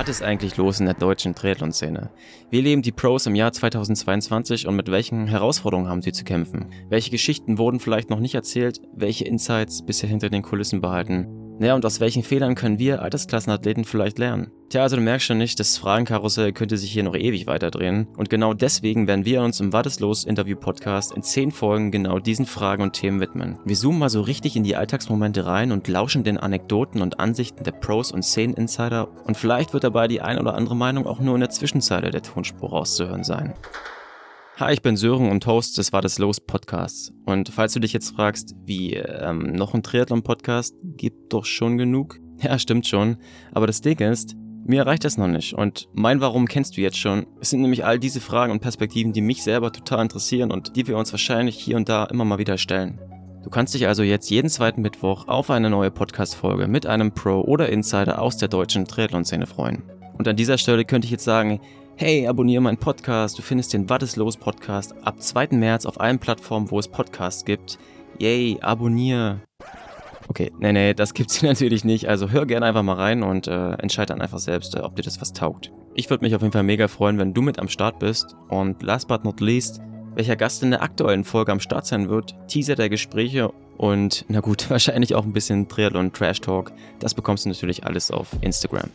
Was ist eigentlich los in der deutschen Triathlon-Szene? Wie leben die Pros im Jahr 2022 und mit welchen Herausforderungen haben sie zu kämpfen? Welche Geschichten wurden vielleicht noch nicht erzählt? Welche Insights bisher hinter den Kulissen behalten? Naja, und aus welchen Fehlern können wir Altersklassenathleten vielleicht lernen? Tja, also du merkst schon nicht, das Fragenkarussell könnte sich hier noch ewig weiterdrehen. Und genau deswegen werden wir uns im Watt is los Interview-Podcast in 10 Folgen genau diesen Fragen und Themen widmen. Wir zoomen mal so richtig in die Alltagsmomente rein und lauschen den Anekdoten und Ansichten der Pros und Szenen-Insider. Und vielleicht wird dabei die ein oder andere Meinung auch nur in der Zwischenzeile der Tonspur rauszuhören sein. Hi, ich bin Sören und Host des Watt is los Podcasts. Und falls du dich jetzt fragst, wie, noch ein Triathlon-Podcast? Gibt doch schon genug? Ja, stimmt schon. Aber das Ding ist, mir reicht das noch nicht und mein Warum kennst du jetzt schon. Es sind nämlich all diese Fragen und Perspektiven, die mich selber total interessieren und die wir uns wahrscheinlich hier und da immer mal wieder stellen. Du kannst dich also jetzt jeden zweiten Mittwoch auf eine neue Podcast-Folge mit einem Pro oder Insider aus der deutschen Triathlon-Szene freuen. Und an dieser Stelle könnte ich jetzt sagen, hey, abonniere meinen Podcast, du findest den Watt is los Podcast ab 2. März auf allen Plattformen, wo es Podcasts gibt. Yay, abonniere! Okay, nee, das gibt's hier natürlich nicht, also hör gerne einfach mal rein und entscheid dann einfach selbst, ob dir das was taugt. Ich würde mich auf jeden Fall mega freuen, wenn du mit am Start bist und last but not least, welcher Gast in der aktuellen Folge am Start sein wird, Teaser der Gespräche und na gut, wahrscheinlich auch ein bisschen Triathlon Trash Talk, das bekommst du natürlich alles auf Instagram.